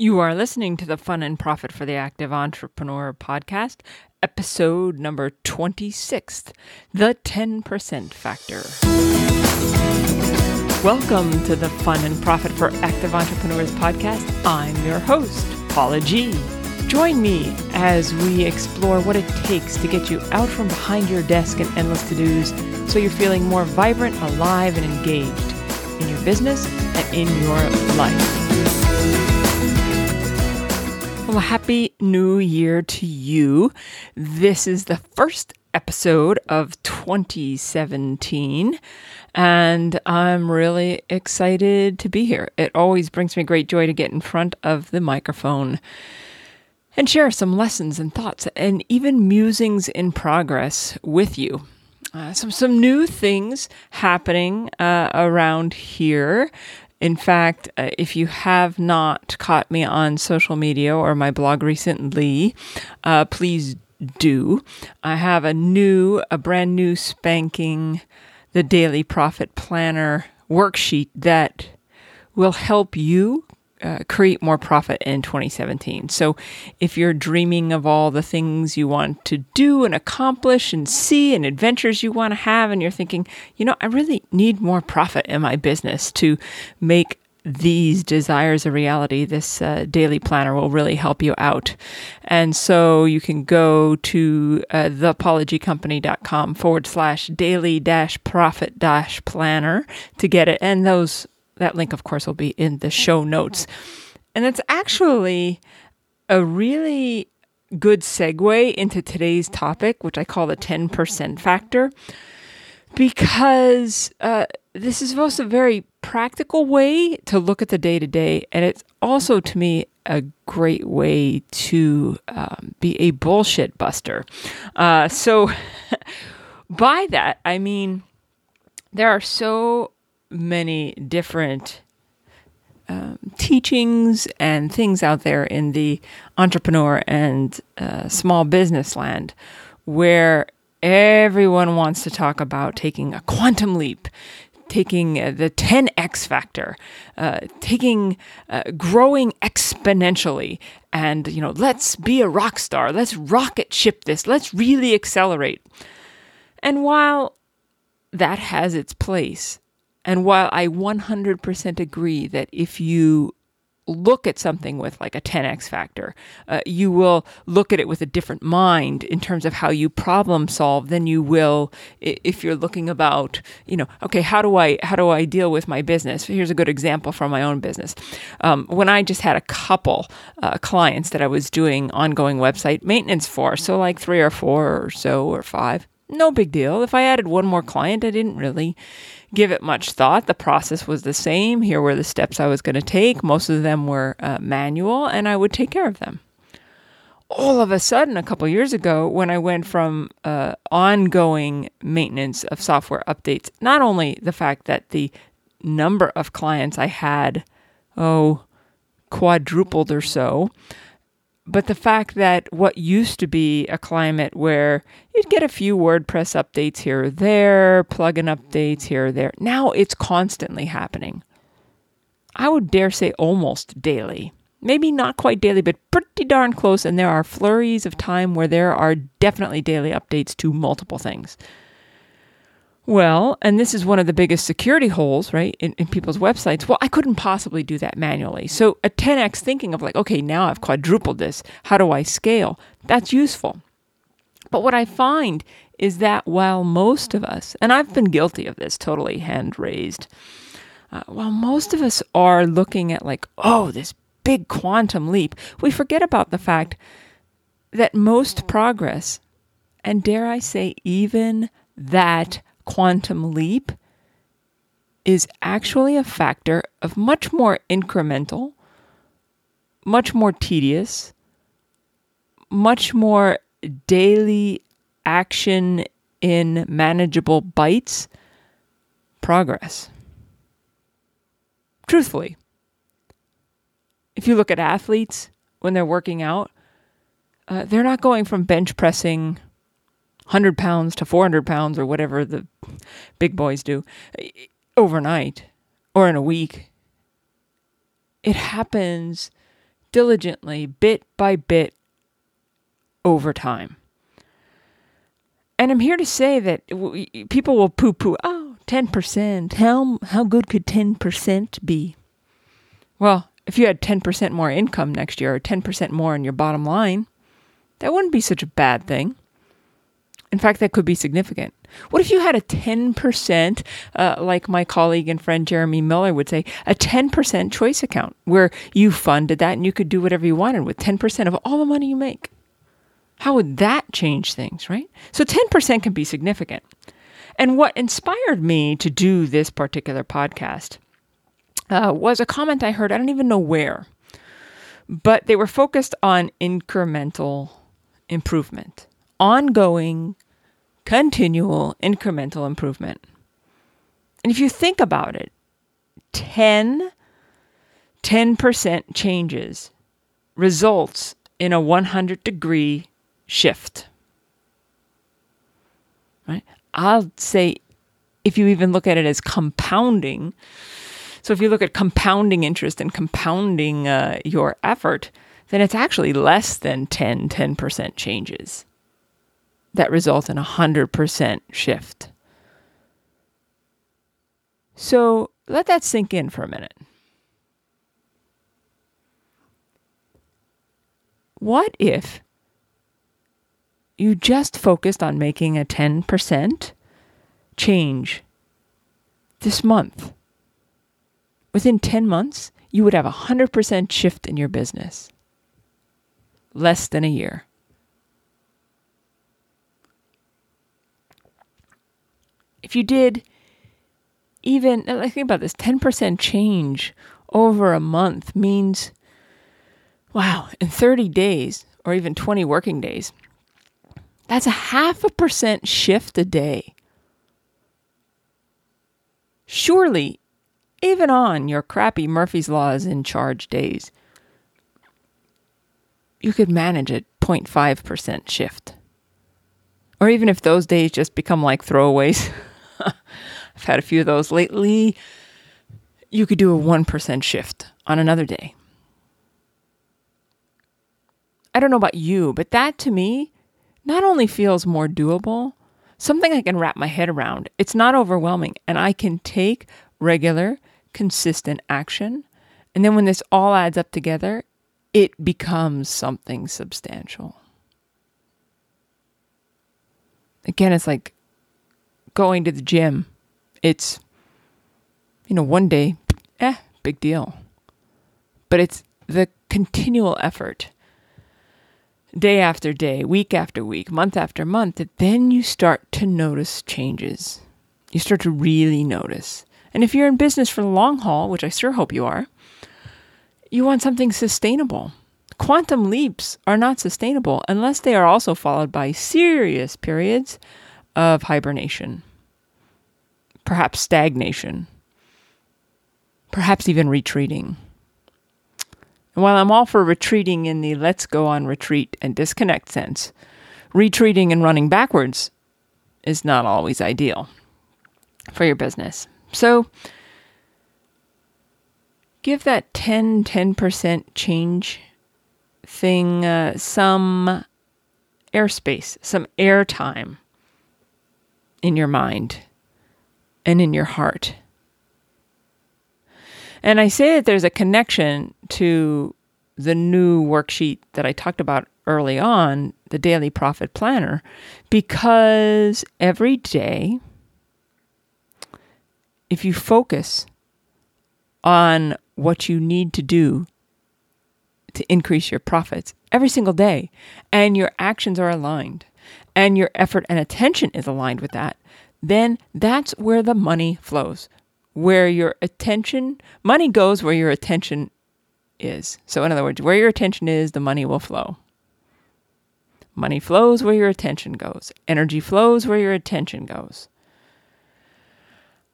You are listening to the Fun and Profit for the Active Entrepreneur podcast, episode number 26, The 10% Factor. Welcome to the Fun and Profit for Active Entrepreneurs podcast. I'm your host, Paula G. Join me as we explore what it takes to get you out from behind your desk and endless to-dos so you're feeling more vibrant, alive, and engaged in your business and in your life. Well, happy new year to you. This is the first episode of 2017, and I'm really excited to be here. It always brings me great joy to get in front of the microphone and share some lessons and thoughts and even musings in progress with you. Some new things happening around here. In fact, if you have not caught me on social media or my blog recently, please do. I have a brand new spanking, The Daily Profit Planner worksheet that will help you create more profit in 2017. So if you're dreaming of all the things you want to do and accomplish and see and adventures you want to have, and you're thinking, you know, I really need more profit in my business to make these desires a reality, this daily planner will really help you out. And so you can go to thepaulagcompany.com /daily-profit-planner to get it. And that link, of course, will be in the show notes. And that's actually a really good segue into today's topic, which I call the 10% factor, because this is also a very practical way to look at the day-to-day. And it's also, to me, a great way to be a bullshit buster. So by that, I mean, there are so many different teachings and things out there in the entrepreneur and small business land where everyone wants to talk about taking a quantum leap, taking the 10x factor, growing exponentially, and, you know, let's be a rock star, let's rocket ship this, let's really accelerate. And while that has its place, and while I 100% agree that if you look at something with like a 10x factor, you will look at it with a different mind in terms of how you problem solve than you will if you're looking about, you know, okay, how do I deal with my business? Here's a good example from my own business. When I just had a couple clients that I was doing ongoing website maintenance for, so like 3 or 4 or 5. No big deal. If I added one more client, I didn't really give it much thought. The process was the same. Here were the steps I was going to take. Most of them were manual, and I would take care of them. All of a sudden, a couple years ago, when I went from ongoing maintenance of software updates, not only the fact that the number of clients I had, quadrupled or so, but the fact that what used to be a climate where you'd get a few WordPress updates here or there, plugin updates here or there, now it's constantly happening. I would dare say almost daily. Maybe not quite daily, but pretty darn close. And there are flurries of time where there are definitely daily updates to multiple things. Well, and this is one of the biggest security holes, right, in people's websites. Well, I couldn't possibly do that manually. So a 10x thinking of like, okay, now I've quadrupled this. How do I scale? That's useful. But what I find is that while most of us, and I've been guilty of this, totally hand raised, while most of us are looking at like, oh, this big quantum leap, we forget about the fact that most progress, and dare I say even that quantum leap, is actually a factor of much more incremental, much more tedious, much more daily action in manageable bites progress. Truthfully, if you look at athletes when they're working out, they're not going from bench pressing 100 pounds to 400 pounds or whatever the big boys do overnight or in a week. It happens diligently, bit by bit, over time. And I'm here to say that people will poo-poo, oh, 10%, how good could 10% be? Well, if you had 10% more income next year or 10% more in your bottom line, that wouldn't be such a bad thing. In fact, that could be significant. What if you had a 10%, like my colleague and friend Jeremy Miller would say, a 10% choice account where you funded that and you could do whatever you wanted with 10% of all the money you make? How would that change things, right? So 10% can be significant. And what inspired me to do this particular podcast was a comment I heard, I don't even know where, but they were focused on incremental improvement, ongoing, continual incremental improvement. And if you think about it, 10% changes results in a 100-degree shift, right? I'll say, if you even look at it as compounding, so if you look at compounding interest and compounding your effort, then it's actually less than 10% changes that result in a 100% shift. So let that sink in for a minute. What if you just focused on making a 10% change this month? Within 10 months, you would have a 100% shift in your business. Less than a year. If you did even, like, think about this, 10% change over a month means, wow, in 30 days or even 20 working days, that's a 0.5% shift a day. Surely, even on your crappy Murphy's Law is in charge days, you could manage a 0.5% shift. Or even if those days just become like throwaways, I've had a few of those lately, you could do a 1% shift on another day. I don't know about you, but that to me not only feels more doable, something I can wrap my head around. It's not overwhelming, and I can take regular, consistent action. And then when this all adds up together, it becomes something substantial. Again, it's like going to the gym. It's, one day, big deal. But it's the continual effort. Day after day, week after week, month after month, that then you start to notice changes. You start to really notice. And if you're in business for the long haul, which I sure hope you are, you want something sustainable. Quantum leaps are not sustainable unless they are also followed by serious periods of hibernation, perhaps stagnation, perhaps even retreating. And while I'm all for retreating in the let's go on retreat and disconnect sense, retreating and running backwards is not always ideal for your business. So give that 10% change thing some airspace, some airtime in your mind and in your heart. And I say that there's a connection to the new worksheet that I talked about early on, the Daily Profit Planner, because every day, if you focus on what you need to do to increase your profits every single day, and your actions are aligned, and your effort and attention is aligned with that, then that's where the money flows. Where your attention, money goes where your attention is. So in other words, where your attention is, the money will flow. Money flows where your attention goes. Energy flows where your attention goes.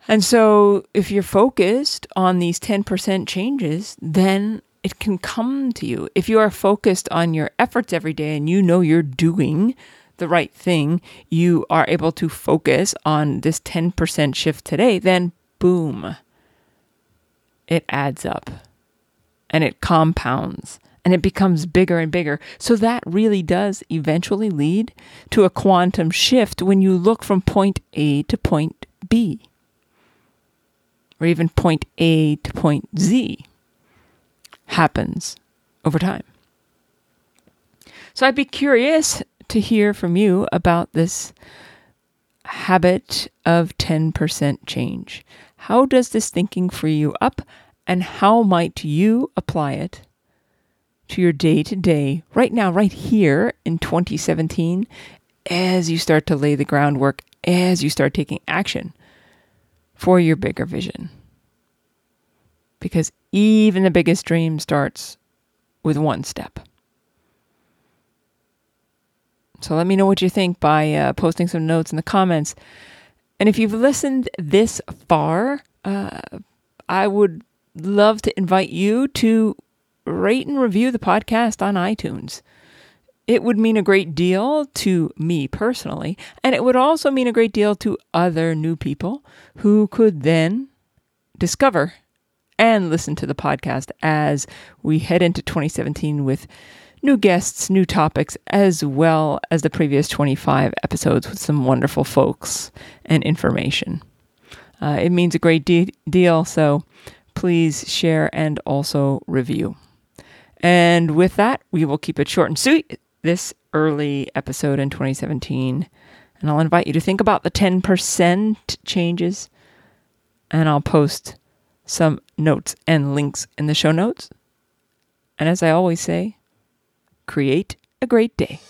And so if you're focused on these 10% changes, then it can come to you. If you are focused on your efforts every day and you know you're doing the right thing, you are able to focus on this 10% shift today, then boom, it adds up and it compounds and it becomes bigger and bigger. So that really does eventually lead to a quantum shift when you look from point A to point B, or even point A to point Z happens over time. So I'd be curious to hear from you about this habit of 10% change. How does this thinking free you up, and how might you apply it to your day-to-day right now, right here in 2017, as you start to lay the groundwork, as you start taking action for your bigger vision? Because even the biggest dream starts with one step. So let me know what you think by posting some notes in the comments. And if you've listened this far, I would love to invite you to rate and review the podcast on iTunes. It would mean a great deal to me personally, and it would also mean a great deal to other new people who could then discover and listen to the podcast as we head into 2017 with new guests, new topics, as well as the previous 25 episodes with some wonderful folks and information. It means a great deal, so please share and also review. And with that, we will keep it short and sweet this early episode in 2017. And I'll invite you to think about the 10% changes, and I'll post some notes and links in the show notes. And as I always say, create a great day.